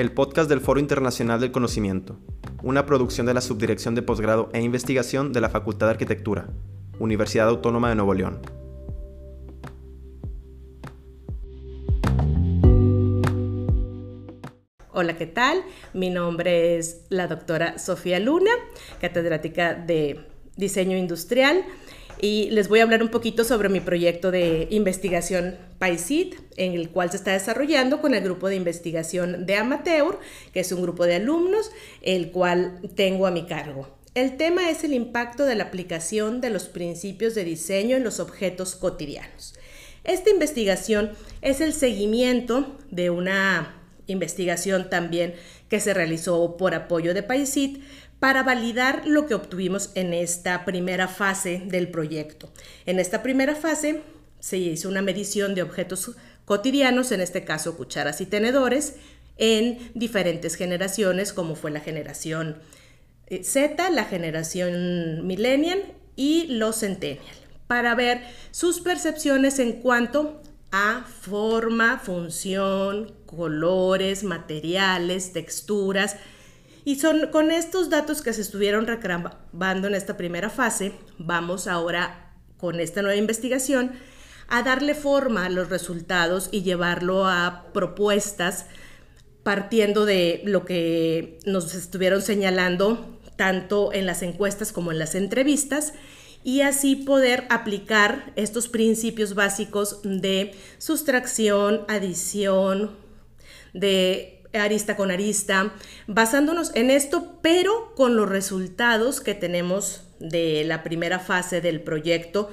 el podcast del Foro Internacional del Conocimiento, una producción de la Subdirección de Posgrado e Investigación de la Facultad de Arquitectura, Universidad Autónoma de Nuevo León. Hola, ¿qué tal? Mi nombre es la doctora Sofía Luna, catedrática de Diseño Industrial, y les voy a hablar un poquito sobre mi proyecto de investigación PAICYT, en el cual se está desarrollando con el grupo de investigación de Amateur, que es un grupo de alumnos, el cual tengo a mi cargo. El tema es el impacto de la aplicación de los principios de diseño en los objetos cotidianos. Esta investigación es el seguimiento de una investigación también que se realizó por apoyo de PAICYT para validar lo que obtuvimos en esta primera fase del proyecto. En esta primera fase se hizo una medición de objetos cotidianos, en este caso cucharas y tenedores, en diferentes generaciones, como fue la generación Z, la generación Millennial y los Centennial, para ver sus percepciones en cuanto a forma, función, colores, materiales, texturas, y con estos datos que se estuvieron recabando en esta primera fase, vamos ahora con esta nueva investigación a darle forma a los resultados y llevarlo a propuestas partiendo de lo que nos estuvieron señalando tanto en las encuestas como en las entrevistas, y así poder aplicar estos principios básicos de sustracción, adición, de arista con arista, basándonos en esto, pero con los resultados que tenemos de la primera fase del proyecto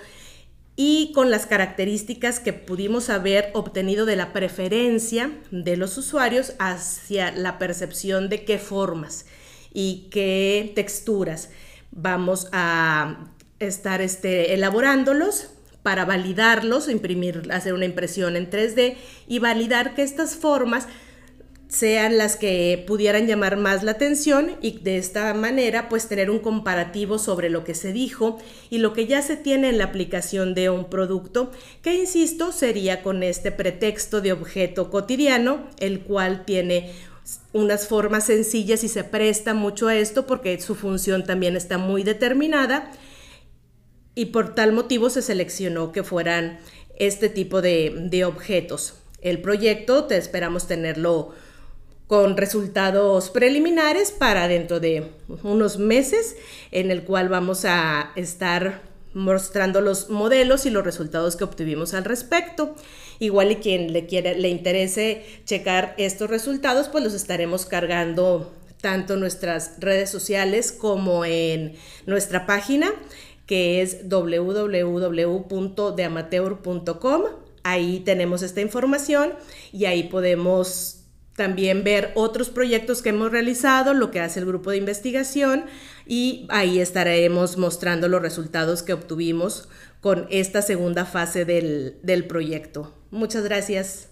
y con las características que pudimos haber obtenido de la preferencia de los usuarios hacia la percepción de qué formas y qué texturas vamos a estar elaborándolos para validarlos, hacer una impresión en 3D y validar que estas formas sean las que pudieran llamar más la atención, y de esta manera pues tener un comparativo sobre lo que se dijo y lo que ya se tiene en la aplicación de un producto, que insisto sería con este pretexto de objeto cotidiano, el cual tiene unas formas sencillas y se presta mucho a esto porque su función también está muy determinada. Y por tal motivo se seleccionó que fueran este tipo de objetos. El proyecto esperamos tenerlo con resultados preliminares para dentro de unos meses, en el cual vamos a estar mostrando los modelos y los resultados que obtuvimos al respecto. Igual y quien le interese checar estos resultados, pues los estaremos cargando tanto en nuestras redes sociales como en nuestra página, que es www.deamateur.com. Ahí tenemos esta información y ahí podemos también ver otros proyectos que hemos realizado, lo que hace el grupo de investigación, y ahí estaremos mostrando los resultados que obtuvimos con esta segunda fase del proyecto. Muchas gracias.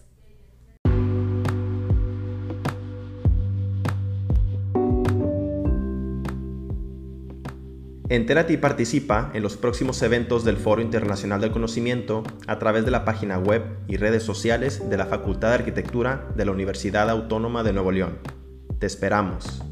Entérate y participa en los próximos eventos del Foro Internacional del Conocimiento a través de la página web y redes sociales de la Facultad de Arquitectura de la Universidad Autónoma de Nuevo León. ¡Te esperamos!